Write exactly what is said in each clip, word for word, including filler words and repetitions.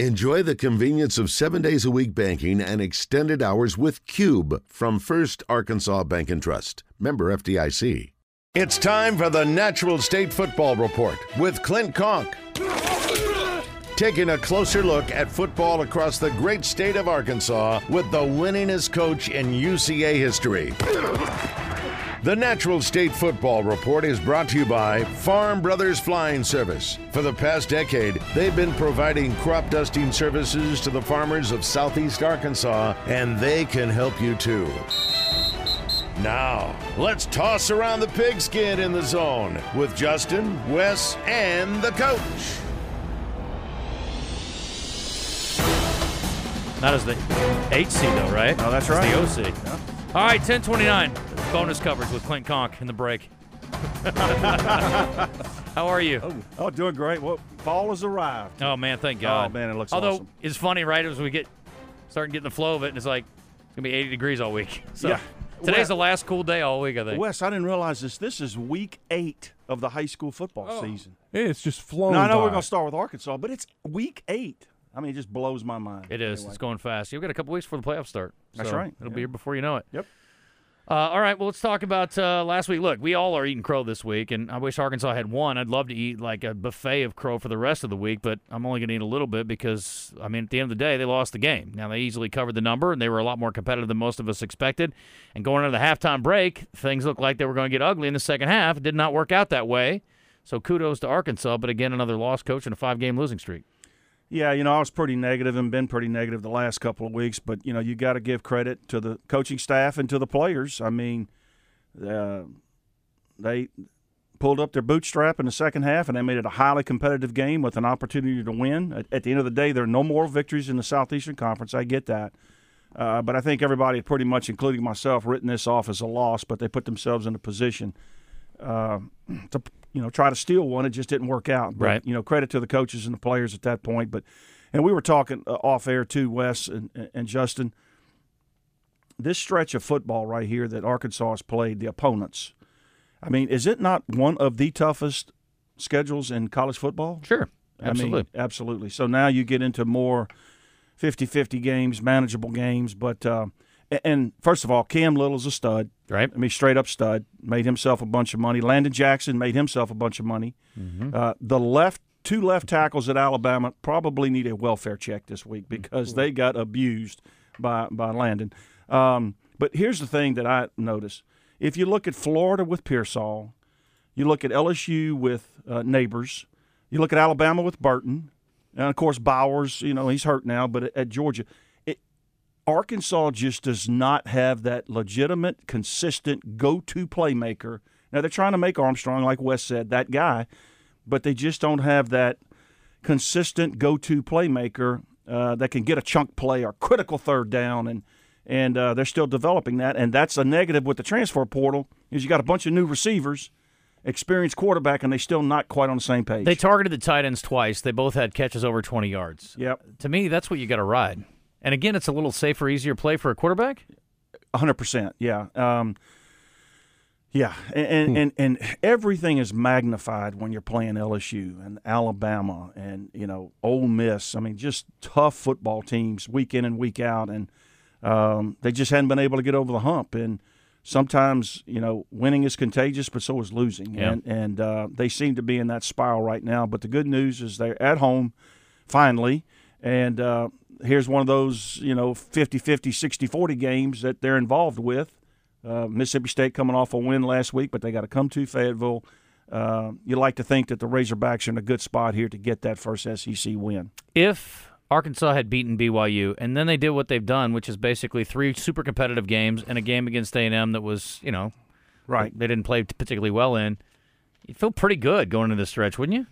Enjoy the convenience of seven days a week banking and extended hours with Cube from First Arkansas Bank and Trust. Member F D I C. It's time for the Natural State Football Report with Clint Conque. Taking a closer look at football across the great state of Arkansas with the winningest coach in U C A history. The Natural State Football Report is brought to you by Farm Brothers Flying Service. For the past decade, they've been providing crop dusting services to the farmers of Southeast Arkansas, and they can help you too. Now, let's toss around the pigskin in the zone with Justin, Wes, and the coach. That is the H C though, right? Oh, that's, that's right. It's the O C. Yeah. All right, ten twenty-nine. Bonus coverage with Clint Conque in the break. How are you? Oh, oh, doing great. Well, fall has arrived. Oh, man, thank God. Oh, man, it looks Although, awesome. Although, it's funny, right, as we get starting getting the flow of it, and it's like it's going to be eighty degrees all week. So yeah. Today's Wes, the last cool day all week, I think. Wes, I didn't realize this. This is week eight of the high school football oh. season. It's just flown Now, I know by. We're going to start with Arkansas, but it's week eight. I mean, it just blows my mind. It is. Anyway. It's going fast. You've got a couple weeks before the playoffs start. So That's right. It'll yep. be here before you know it. Yep. Uh, all right, well, let's talk about uh, last week. Look, we all are eating crow this week, and I wish Arkansas had won. I'd love to eat, like, a buffet of crow for the rest of the week, but I'm only going to eat a little bit because, I mean, at the end of the day, they lost the game. Now, they easily covered the number, and they were a lot more competitive than most of us expected. And going into the halftime break, things looked like they were going to get ugly in the second half. It did not work out that way. So kudos to Arkansas, but again, another lost coach and a five-game losing streak. Yeah, you know, I was pretty negative and been pretty negative the last couple of weeks, but, you know, you got to give credit to the coaching staff and to the players. I mean, uh, they pulled up their bootstrap in the second half, and they made it a highly competitive game with an opportunity to win. At, at the end of the day, there are no more victories in the Southeastern Conference. I get that. Uh, but I think everybody, pretty much including myself, written this off as a loss, but they put themselves in a position uh, to – you know, try to steal one. It just didn't work out. But, right. you know, credit to the coaches and the players at that point. But, and we were talking uh, off air too, Wes and, and Justin. This stretch of football right here that Arkansas has played, the opponents, I mean, is it not one of the toughest schedules in college football? Sure. Absolutely. I mean, absolutely. So now you get into more fifty-fifty games, manageable games. But, uh, and first of all, Cam Little's a stud. Right. I mean, straight up stud. Made himself a bunch of money. Landon Jackson made himself a bunch of money. Mm-hmm. Uh, the left two left tackles at Alabama probably need a welfare check this week because mm-hmm. they got abused by by Landon. Um, but here's the thing that I notice: if you look at Florida with Pearsall, you look at L S U with uh, Neighbors, you look at Alabama with Burton, and of course Bowers. You know he's hurt now, but at, at Georgia. Arkansas just does not have that legitimate, consistent go-to playmaker. Now, they're trying to make Armstrong, like Wes said, that guy, but they just don't have that consistent go-to playmaker uh, that can get a chunk play or critical third down, and and uh, they're still developing that. And that's a negative with the transfer portal is you got a bunch of new receivers, experienced quarterback, and they still not quite on the same page. They targeted the tight ends twice. They both had catches over twenty yards. Yep. To me, that's what you got to ride. And, again, it's a little safer, easier play for a quarterback? one hundred percent, yeah. Um, yeah, and, hmm. and and everything is magnified when you're playing L S U and Alabama and, you know, Ole Miss. I mean, just tough football teams week in and week out, and um, they just hadn't been able to get over the hump. And sometimes, you know, winning is contagious, but so is losing. Yeah. And, and uh, they seem to be in that spiral right now. But the good news is they're at home finally, and uh, – here's one of those, you know, fifty-fifty, sixty-forty games that they're involved with. Uh, Mississippi State coming off a win last week, but they got to come to Fayetteville. Uh, you like to think that the Razorbacks are in a good spot here to get that first S E C win. If Arkansas had beaten B Y U, and then they did what they've done, which is basically three super competitive games and a game against A and M that was, you know, right. they didn't play particularly well in, you'd feel pretty good going into this stretch, wouldn't you?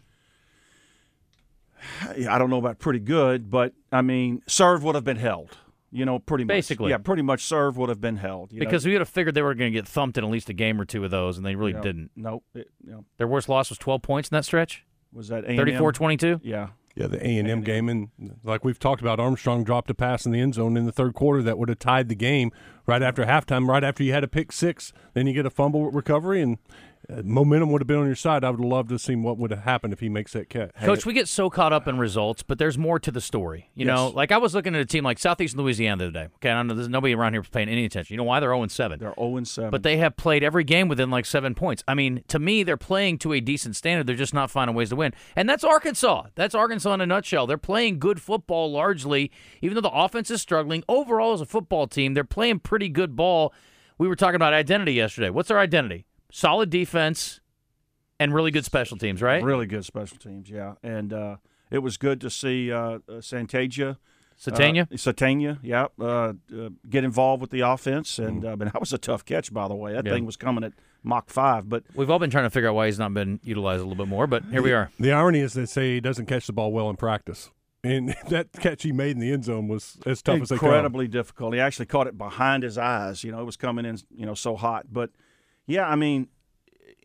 I don't know about pretty good, but, I mean, serve would have been held, you know, pretty much. Basically. Yeah, pretty much serve would have been held. You because know? We would have figured they were going to get thumped in at least a game or two of those, and they really you know, didn't. Nope. It, you know. Their worst loss was twelve points in that stretch? Was that A and M? thirty-four twenty-two? Yeah. Yeah, the A and M, A and M game, and like we've talked about, Armstrong dropped a pass in the end zone in the third quarter that would have tied the game right after halftime, right after you had a pick six. Then you get a fumble recovery, and Uh, momentum would have been on your side. I would love to have seen what would have happened if he makes that catch. Coach, we get so caught up in results, but there's more to the story. You yes. know, like I was looking at a team like Southeast Louisiana the other day. Okay, I don't know, there's nobody around here paying any attention. You know why? They're oh and seven. They're oh and seven. But they have played every game within like seven points. I mean, to me, they're playing to a decent standard. They're just not finding ways to win. And that's Arkansas. That's Arkansas in a nutshell. They're playing good football largely, even though the offense is struggling. Overall, as a football team, they're playing pretty good ball. We were talking about identity yesterday. What's their identity? Solid defense and really good special teams, right? Really good special teams, yeah. And uh, it was good to see uh, Santagia. Satania? Uh, Satania, yeah. Uh, uh, get involved with the offense. And mm. uh, that was a tough catch, by the way. That yeah. thing was coming at Mach five. But we've all been trying to figure out why he's not been utilized a little bit more, but here the, we are. The irony is they say he doesn't catch the ball well in practice. And that catch he made in the end zone was as tough Incredibly as they could. Incredibly difficult. He actually caught it behind his eyes. You know, it was coming in, you know, so hot. But – yeah, I mean,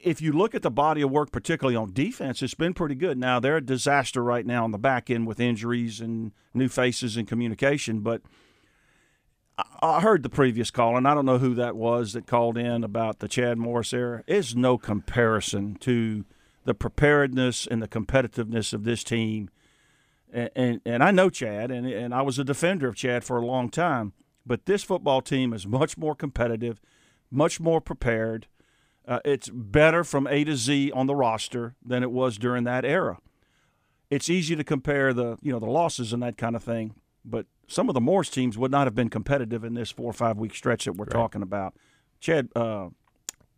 if you look at the body of work, particularly on defense, it's been pretty good. Now, they're a disaster right now on the back end with injuries and new faces and communication. But I heard the previous call, and I don't know who that was that called in about the Chad Morris era. It's no comparison to the preparedness and the competitiveness of this team. And and, and I know Chad, and, and I was a defender of Chad for a long time. But this football team is much more competitive, much more prepared. Uh, it's better from A to Z on the roster than it was during that era. It's easy to compare the you know the losses and that kind of thing, but some of the Morris teams would not have been competitive in this four or five week stretch that we're right. talking about. Chad uh,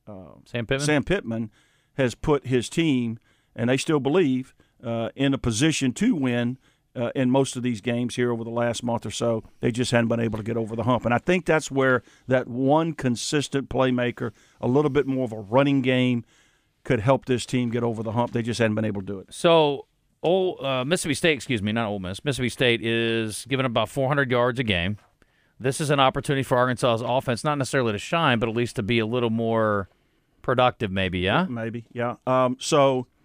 uh, Sam Pittman. Sam Pittman has put his team, and they still believe uh, in a position to win. Uh, in most of these games here over the last month or so, they just hadn't been able to get over the hump. And I think that's where that one consistent playmaker, a little bit more of a running game, could help this team get over the hump. They just hadn't been able to do it. So old, uh, Mississippi State, excuse me, not Ole Miss, Mississippi State is giving up about four hundred yards a game. This is an opportunity for Arkansas's offense, not necessarily to shine, but at least to be a little more productive maybe, yeah? Maybe, yeah. Um, so –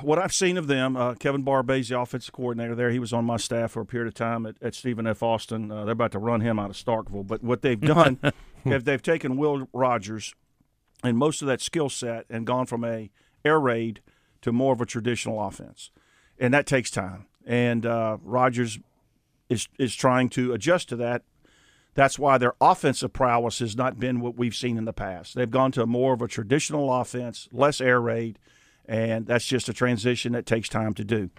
what I've seen of them, uh, Kevin Barbese, the offensive coordinator there, he was on my staff for a period of time at, at Stephen F. Austin. Uh, they're about to run him out of Starkville. But what they've done, if they've taken Will Rogers and most of that skill set and gone from a air raid to more of a traditional offense. And that takes time. And uh, Rogers is is trying to adjust to that. That's why their offensive prowess has not been what we've seen in the past. They've gone to more of a traditional offense, less air raid. And that's just a transition that takes time to do.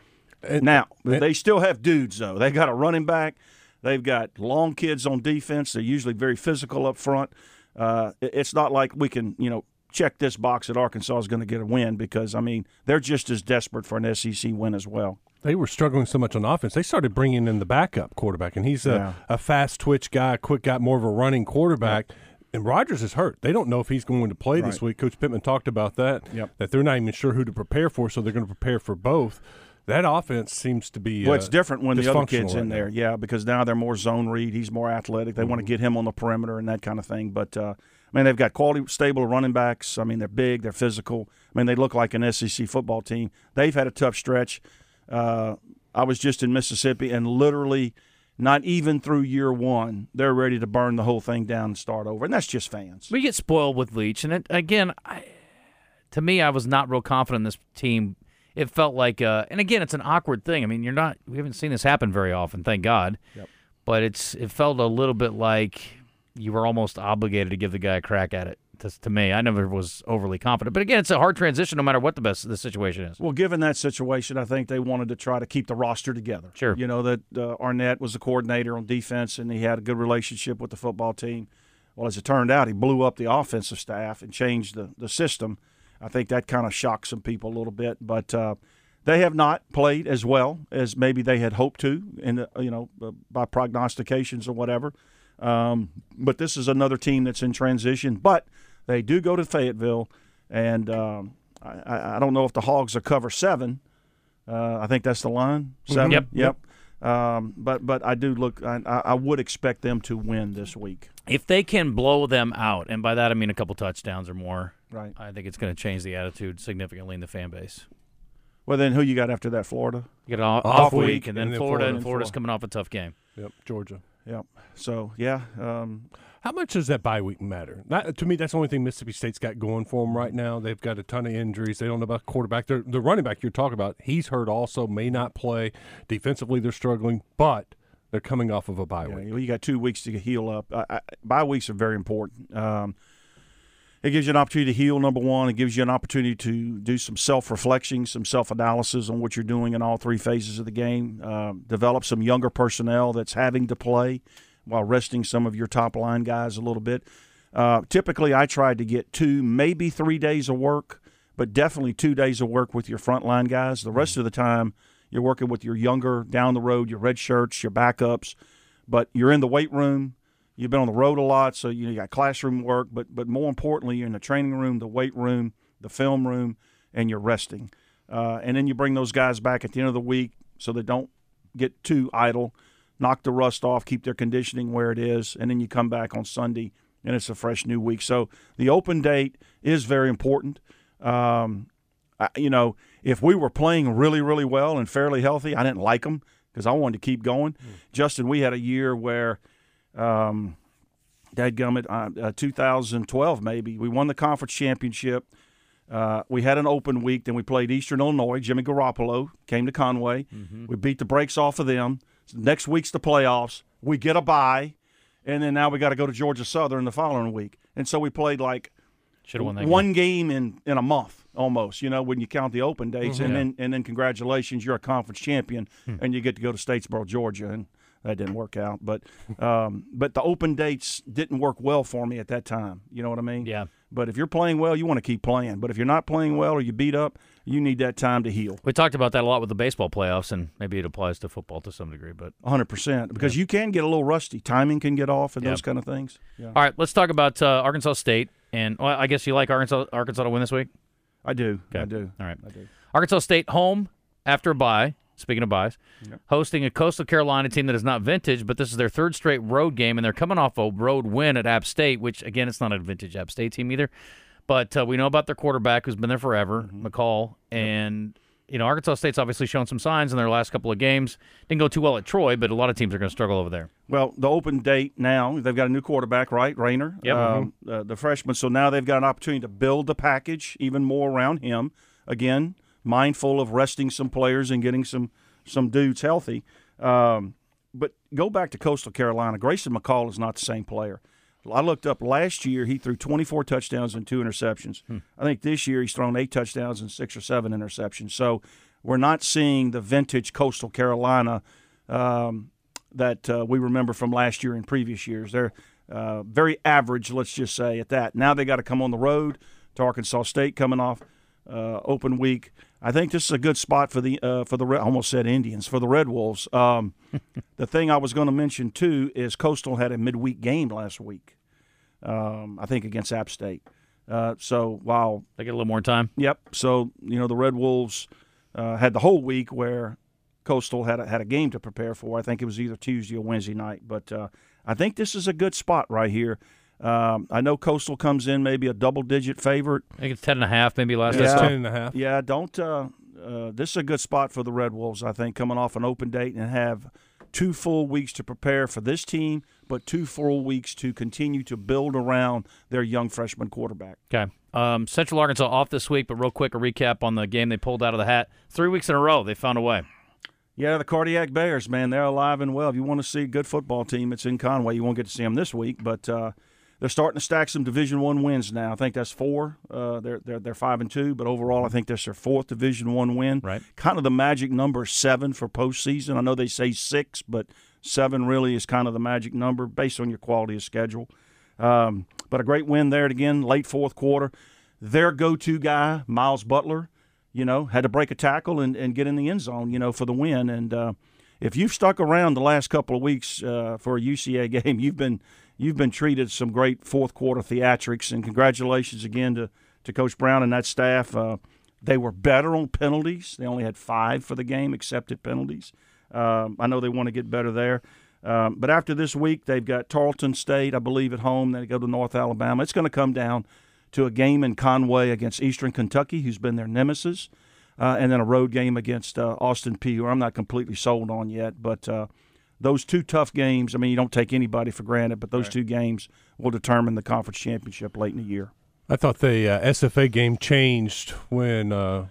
And, now, and, they still have dudes, though. They've got a running back. They've got long kids on defense. They're usually very physical up front. Uh, it's not like we can, you know, check this box that Arkansas is going to get a win because, I mean, they're just as desperate for an S E C win as well. They were struggling so much on offense. They started bringing in the backup quarterback, and he's a, yeah. a fast-twitch guy, quick guy, more of a running quarterback. Yeah. And Rogers is hurt. They don't know if he's going to play right. this week. Coach Pittman talked about that, yep. that they're not even sure who to prepare for, so they're going to prepare for both. That offense seems to be dysfunctional. Well, it's uh, different when the other kid's right in there, now. yeah, because now they're more zone read. He's more athletic. They mm-hmm. want to get him on the perimeter and that kind of thing. But, uh, I mean, they've got quality, stable running backs. I mean, they're big. They're physical. I mean, they look like an S E C football team. They've had a tough stretch. Uh, I was just in Mississippi and literally – not even through year one, they're ready to burn the whole thing down and start over. And that's just fans. We get spoiled with Leach. And, it, again, I, to me, I was not real confident in this team. It felt like uh, – and, again, it's an awkward thing. I mean, you're not – we haven't seen this happen very often, thank God. Yep. But it's it felt a little bit like you were almost obligated to give the guy a crack at it. To, to me, I never was overly confident. But, again, it's a hard transition no matter what the best the situation is. Well, given that situation, I think they wanted to try to keep the roster together. Sure. You know, that uh, Arnett was the coordinator on defense, and he had a good relationship with the football team. Well, as it turned out, he blew up the offensive staff and changed the, the system. I think that kind of shocked some people a little bit. But uh, they have not played as well as maybe they had hoped to, and you know, by prognostications or whatever. Um, but this is another team that's in transition. But they do go to Fayetteville, and um, I, I don't know if the Hogs are cover seven. Uh, I think that's the line. Seven. Yep. Yep. yep. Um, but but I do look. I, I would expect them to win this week if they can blow them out, and by that I mean a couple touchdowns or more. Right. I think it's going to change the attitude significantly in the fan base. Well, then who you got after that? Florida. You got an off, off week, week, and then, and then Florida, Florida, and Florida's Florida. coming off a tough game. Yep. Georgia. Yep. So yeah. Um, How much does that bye week matter? Not, to me, that's the only thing Mississippi State's got going for them right now. They've got a ton of injuries. They don't know about quarterback. They're, the running back you're talking about, he's hurt also, may not play. Defensively, they're struggling, but they're coming off of a bye yeah, week. You got two weeks to heal up. I, I, bye weeks are very important. Um, it gives you an opportunity to heal, number one. It gives you an opportunity to do some self-reflection, some self-analysis on what you're doing in all three phases of the game. Uh, develop some younger personnel that's having to play while resting some of your top-line guys a little bit. Uh, typically, I tried to get two, maybe three days of work, but definitely two days of work with your front-line guys. The rest of the time, you're working with your younger, down the road, your red shirts, your backups. But you're in the weight room. You've been on the road a lot, so you got classroom work. But but more importantly, you're in the training room, the weight room, the film room, and you're resting. Uh, and then you bring those guys back at the end of the week so they don't get too idle. Knock the rust off, keep their conditioning where it is, and then you come back on Sunday, and it's a fresh new week. So the open date is very important. Um, I, you know, if we were playing really, really well and fairly healthy, I didn't like them because I wanted to keep going. Mm. Justin, we had a year where, um, dadgummit, uh, uh, two thousand twelve maybe, we won the conference championship. Uh, we had an open week. Then we played Eastern Illinois. Jimmy Garoppolo came to Conway. Mm-hmm. We beat the brakes off of them. Next week's the playoffs. We get a bye, and then now we got to go to Georgia Southern the following week. And so we played like Should've won that one game. game in in a month almost, you know, when you count the open dates. Mm-hmm. And yeah. then and then congratulations, you're a conference champion, hmm. and you get to go to Statesboro, Georgia. And that didn't work out. But um, but the open dates didn't work well for me at that time. You know what I mean? Yeah. But if you're playing well, you want to keep playing. But if you're not playing well or you beat up, you need that time to heal. We talked about that a lot with the baseball playoffs, and maybe it applies to football to some degree. But one hundred percent, because yeah. you can get a little rusty. Timing can get off and yeah. those kind of things. Yeah. All right, let's talk about uh, Arkansas State. And well, I guess you like Arkansas Arkansas to win this week? I do. Okay. I do. All right. I do. Arkansas State home after a bye, speaking of byes, yep. hosting a Coastal Carolina team that is not vintage, but this is their third straight road game, and they're coming off a road win at App State, which, again, it's not a vintage App State team either. But uh, we know about their quarterback who's been there forever, mm-hmm. McCall. And, you know, Arkansas State's obviously shown some signs in their last couple of games. Didn't go too well at Troy, but a lot of teams are going to struggle over there. Well, the open date now, they've got a new quarterback, right, Rayner, yep. um, mm-hmm. uh, the freshman. So now they've got an opportunity to build the package even more around him. Again, mindful of resting some players and getting some some dudes healthy. Um, but go back to Coastal Carolina. Grayson McCall is not the same player. I looked up last year, he threw twenty-four touchdowns and two interceptions. Hmm. I think this year he's thrown eight touchdowns and six or seven interceptions. So we're not seeing the vintage Coastal Carolina um, that uh, we remember from last year and previous years. They're uh, very average, let's just say, at that. Now they got to come on the road to Arkansas State coming off uh, open week. I think this is a good spot for the uh, for the I almost said Indians for the Red Wolves. Um, the thing I was going to mention too is Coastal had a midweek game last week. Um, I think against App State. Uh, so while they get a little more time. Yep. So you know the Red Wolves uh, had the whole week where Coastal had a, had a game to prepare for. I think it was either Tuesday or Wednesday night. But uh, I think this is a good spot right here. Um, I know Coastal comes in maybe a double-digit favorite. I think it's ten and a half, maybe last yeah. ten and a half. Yeah, don't. Uh, uh, this is a good spot for the Red Wolves, I think, coming off an open date and have two full weeks to prepare for this team, but two full weeks to continue to build around their young freshman quarterback. Okay. Um, Central Arkansas off this week, but real quick, a recap on the game they pulled out of the hat. Three weeks in a row, they found a way. Yeah, the Cardiac Bears, man, they're alive and well. If you want to see a good football team, it's in Conway. You won't get to see them this week, but uh, – they're starting to stack some Division One wins now. I think that's four. Uh, they're they're they're five and two, but overall, I think that's their fourth Division One win. Right. Kind of the magic number seven for postseason. I know they say six, but seven really is kind of the magic number based on your quality of schedule. Um, but a great win there again, late fourth quarter. Their go-to guy, Miles Butler, you know, had to break a tackle and, and get in the end zone, you know, for the win. And uh, if you've stuck around the last couple of weeks uh, for a U C A game, you've been. You've been treated some great fourth-quarter theatrics, and congratulations again to, to Coach Brown and that staff. Uh, they were better on penalties. They only had five for the game, accepted penalties. Um, I know they want to get better there. Um, but after this week, they've got Tarleton State, I believe, at home. They go to North Alabama. It's going to come down to a game in Conway against Eastern Kentucky, who's been their nemesis, uh, and then a road game against uh, Austin Peay, who I'm not completely sold on yet, but uh, – those two tough games, I mean, you don't take anybody for granted, but those right. two games will determine the conference championship late in the year. I thought the uh, S F A game changed when uh,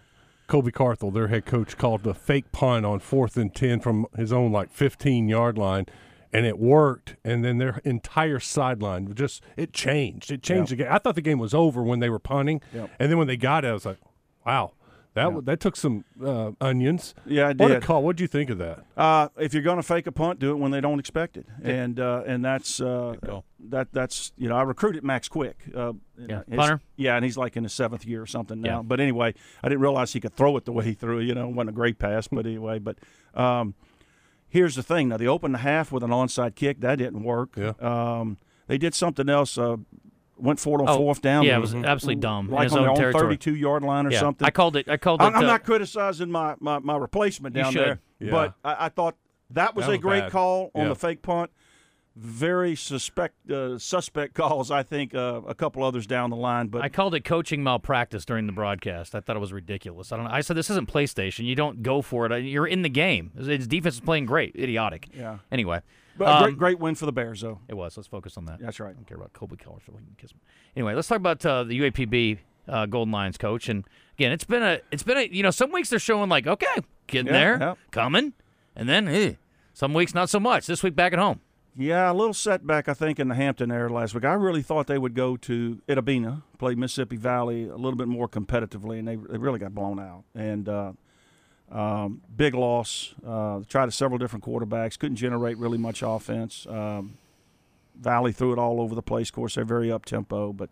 Colby Carthel, their head coach, called the fake punt on fourth and ten from his own, like, fifteen-yard line, and it worked, and then their entire sideline just – it changed. It changed yep. the game. I thought the game was over when they were punting, yep. and then when they got it, I was like, wow. That yeah. that took some uh, onions. Yeah, I did. What a call. What did you think of that? Uh, if you're going to fake a punt, do it when they don't expect it. Yeah. And uh, and that's uh, that that's you know I recruited Max Quick. Uh, yeah, his, punter. Yeah, and he's like in his seventh year or something now. Yeah. But anyway, I didn't realize he could throw it the way he threw. You know, it wasn't a great pass, but anyway. But um, here's the thing. Now they opened the half with an onside kick. That didn't work. Yeah. Um, they did something else. Uh, Went forward on oh, fourth down. Yeah, it was absolutely dumb. Like on their own thirty-two-yard line or yeah. something. I called it. I called it. I'm uh, not criticizing my, my, my replacement down there, yeah. but I, I thought that was that a was great bad. call on yeah. the fake punt. Very suspect uh, suspect calls, I think, uh, a couple others down the line. But I called it coaching malpractice during the broadcast. I thought it was ridiculous. I don't know. I said, this isn't PlayStation. You don't go for it. You're in the game. His defense is playing great. Idiotic. Yeah. Anyway. But um, great, great win for the Bears, though. It was. Let's focus on that. That's right. I don't care about Colby Keller. So we can kiss him. Anyway, let's talk about uh, the U A P B uh, Golden Lions coach. And again, it's been a, it's been a, you know, some weeks they're showing like, okay, getting yeah, there, yeah. coming, and then eh, some weeks not so much. This week back at home. Yeah, a little setback, I think, in the Hampton area last week. I really thought they would go to Itabena, play Mississippi Valley a little bit more competitively, and they they really got blown out. And uh, um, big loss. Uh, tried several different quarterbacks. Couldn't generate really much offense. Um, Valley threw it all over the place. Of course, they're very up-tempo. But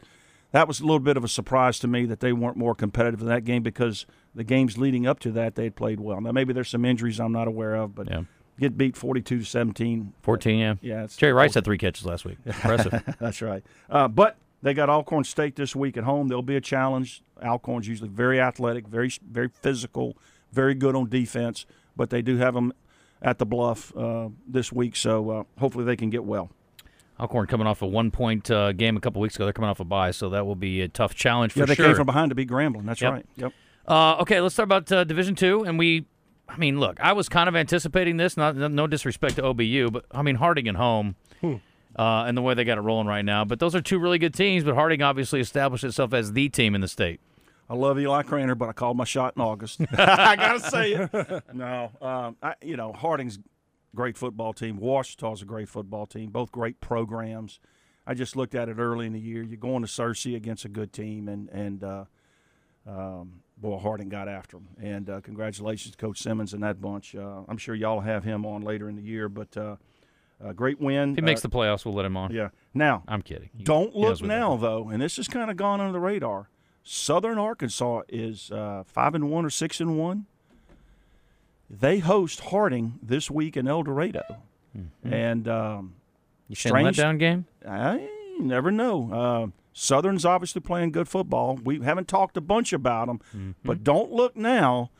that was a little bit of a surprise to me that they weren't more competitive in that game because the games leading up to that, they had played well. Now, maybe there's some injuries I'm not aware of, but yeah. – get beat forty-two to seventeen. fourteen, yeah. yeah it's Jerry Rice fourteen. Had three catches last week. Impressive. That's right. Uh, but they got Alcorn State this week at home. There'll be a challenge. Alcorn's usually very athletic, very very physical, very good on defense, but they do have them at the Bluff uh, this week, so uh, hopefully they can get well. Alcorn coming off a one-point uh, game a couple weeks ago. They're coming off a bye, so that will be a tough challenge for sure. Yeah, they sure. came from behind to beat Grambling. That's yep. right. Yep. Uh, okay, let's talk about uh, Division Two, and we – I mean, look, I was kind of anticipating this. Not no disrespect to O B U, but, I mean, Harding and home hmm. uh, and the way they got it rolling right now. But those are two really good teams, but Harding obviously established itself as the team in the state. I love Eli Craner, but I called my shot in August. I got to say it. No, um, I, you know, Harding's a great football team. Washita's a great football team, both great programs. I just looked at it early in the year. You're going to Searcy against a good team, and, and – uh Um, boy, Harding got after him. And uh, congratulations to Coach Simmons and that bunch. Uh, I'm sure y'all have him on later in the year, but uh, a great win. If he makes uh, the playoffs, we'll let him on. Yeah. Now, I'm kidding. He don't look now, though, and this has kind of gone under the radar. Southern Arkansas is uh, five and one or six and one. They host Harding this week in El Dorado. Mm-hmm. And um, you strange letdown game? I never know. Uh, Southern's obviously playing good football. We haven't talked a bunch about them, mm-hmm. but don't look now.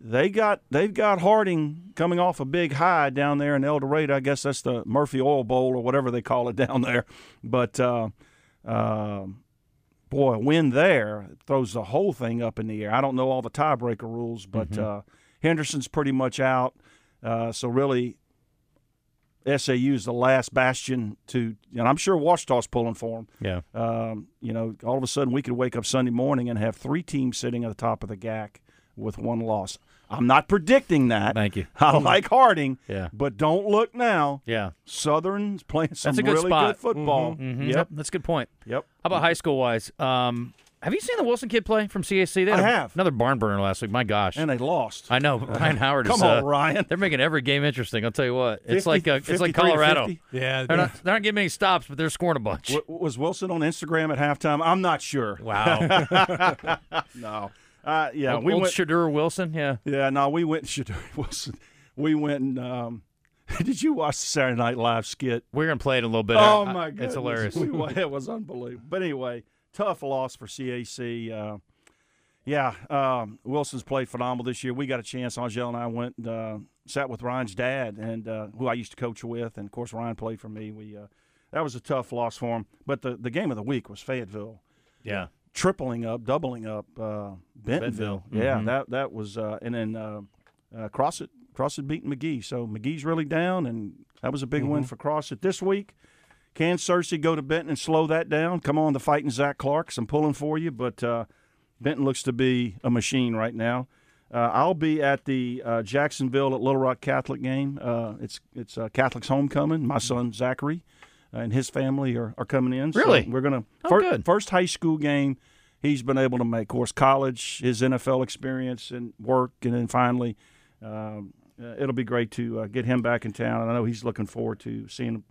They got they've got Harding coming off a big high down there in El Dorado. I guess that's the Murphy Oil Bowl or whatever they call it down there. But uh, uh, boy, a win there throws the whole thing up in the air. I don't know all the tiebreaker rules, but mm-hmm. uh, Henderson's pretty much out. Uh, so really, S A U is the last bastion to, and I'm sure Washita's pulling for them. Yeah. Um, you know, all of a sudden we could wake up Sunday morning and have three teams sitting at the top of the C A C with one loss. I'm not predicting that. Thank you. I like Harding, yeah. but don't look now. Yeah. Southern's playing some that's a good really spot. Good football. Mm-hmm, mm-hmm. Yep. yep. That's a good point. Yep. How about high school-wise? Um, have you seen the Wilson kid play from C A C? They I have. Another barn burner last week. My gosh. And they lost. I know. Ryan Howard is – Come on, uh, Ryan. They're making every game interesting. I'll tell you what. It's fifty, like uh, it's like Colorado. Yeah. They're not, they're not getting many stops, but they're scoring a bunch. W- was Wilson on Instagram at halftime? I'm not sure. Wow. no. Uh, yeah. Old, we old went, Shadur Wilson? Yeah. Yeah. No, we went – Shadur Wilson. We went and um, – did you watch the Saturday Night Live skit? We're going to play it in a little bit. Oh, I, my God. It's hilarious. We, it was unbelievable. But anyway – tough loss for C A C. Uh, yeah, um, Wilson's played phenomenal this year. We got a chance. Angel and I went and uh, sat with Ryan's dad, and uh, who I used to coach with. And, of course, Ryan played for me. We uh, that was a tough loss for him. But the, the game of the week was Fayetteville. Yeah. Tripling up, doubling up uh, Bentonville. Bentonville. Yeah, mm-hmm. that, that was uh, – and then uh, uh, Crossett Crossett beat McGee. So McGee's really down, and that was a big mm-hmm. win for Crossett this week. Can Searcy go to Benton and slow that down? Come on, the fighting Zach Clarks. I'm pulling for you, but uh, Benton looks to be a machine right now. Uh, I'll be at the uh, Jacksonville at Little Rock Catholic game. Uh, it's it's uh, Catholic's homecoming. My son Zachary uh, and his family are, are coming in. Really? So we're gonna oh, fir- good. first high school game he's been able to make. Of course, college, his N F L experience and work, and then finally, um, uh, it'll be great to uh, get him back in town. And I know he's looking forward to seeing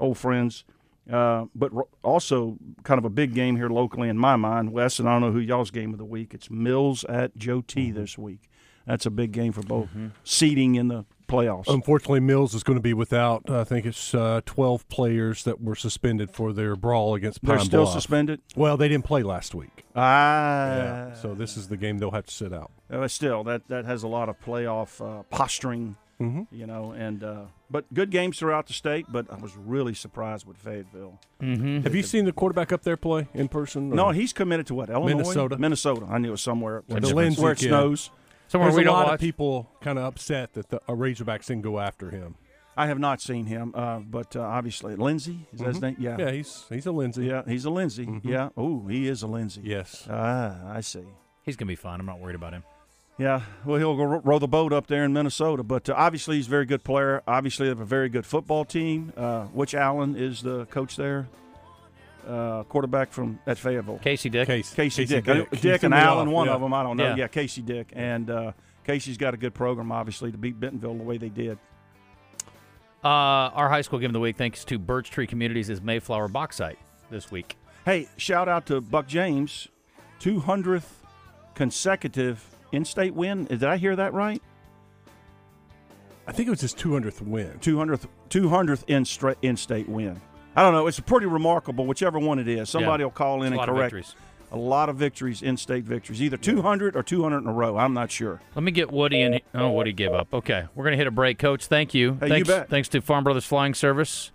old friends. Uh, but also kind of a big game here locally in my mind, Wes, and I don't know who y'all's game of the week. It's Mills at Joe T this week. That's a big game for both mm-hmm. seeding in the playoffs. Unfortunately, Mills is going to be without, I think it's uh, twelve players that were suspended for their brawl against Pine Bluff. They're still suspended? Well, they didn't play last week. Ah. Yeah, so this is the game they'll have to sit out. Uh, still, that, that has a lot of playoff uh, posturing. Mm-hmm. You know, and uh, but good games throughout the state. But I was really surprised with Fayetteville. Mm-hmm. Have you seen the quarterback up there play in person? Or? No, he's committed to what? Illinois, Minnesota, Minnesota. I knew it was somewhere where, the Lindsey where it kid. snows. Somewhere There's we a don't lot watch. of people kind of upset that the uh, Razorbacks didn't go after him. I have not seen him, uh, but uh, obviously Lindsey is that mm-hmm. his name? Yeah, yeah, he's he's a Lindsey. Yeah, he's a Lindsey. Mm-hmm. Yeah, oh, he is a Lindsey. Yes, ah, I see. He's gonna be fine. I'm not worried about him. Yeah, well, he'll go row the boat up there in Minnesota. But uh, obviously he's a very good player. Obviously they have a very good football team, uh, which Allen is the coach there, uh, quarterback from at Fayetteville. Casey Dick. Casey, Casey, Casey Dick. Dick, Dick, Dick and Allen, off. one yeah. of them, I don't know. Yeah, yeah Casey Dick. And uh, Casey's got a good program, obviously, to beat Bentonville the way they did. Uh, our high school game of the week, thanks to Birch Tree Communities, is Mayflower Bauxite this week. Hey, shout out to Buck James, two hundredth consecutive in-state win. Did I hear that right? I think it was his two hundredth win. two hundredth, two hundredth in-state in-state win. I don't know. It's pretty remarkable, whichever one it is. Somebody yeah. will call in it's and a correct. Victories. A lot of victories, in-state victories. Either two hundred or two hundred in a row. I'm not sure. Let me get Woody in. Oh, Woody gave up. Okay. We're going to hit a break, Coach. Thank you. Hey, thanks, you bet. Thanks to Farm Brothers Flying Service.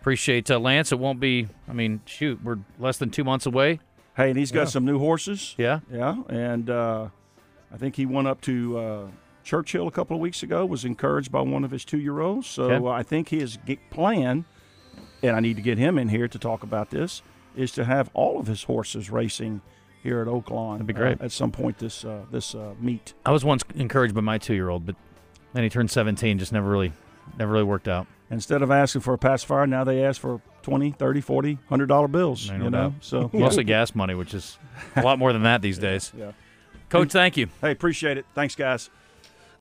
Appreciate uh, Lance. It won't be, I mean, shoot, we're less than two months away. Hey, and he's got yeah. some new horses. Yeah. Yeah. And, uh, I think he went up to uh, Churchill a couple of weeks ago, was encouraged by one of his two-year-olds. So okay. I think his plan, and I need to get him in here to talk about this, is to have all of his horses racing here at Oaklawn. That'd be great. Uh, at some point this uh, this uh, meet. I was once encouraged by my two-year-old, but then he turned seventeen, just never really never really worked out. Instead of asking for a pacifier, now they ask for twenty, thirty, forty, one hundred dollar bills. No you know? Doubt. So mostly gas money, which is a lot more than that these days. Yeah. Coach, thank you. Hey, appreciate it. Thanks, guys.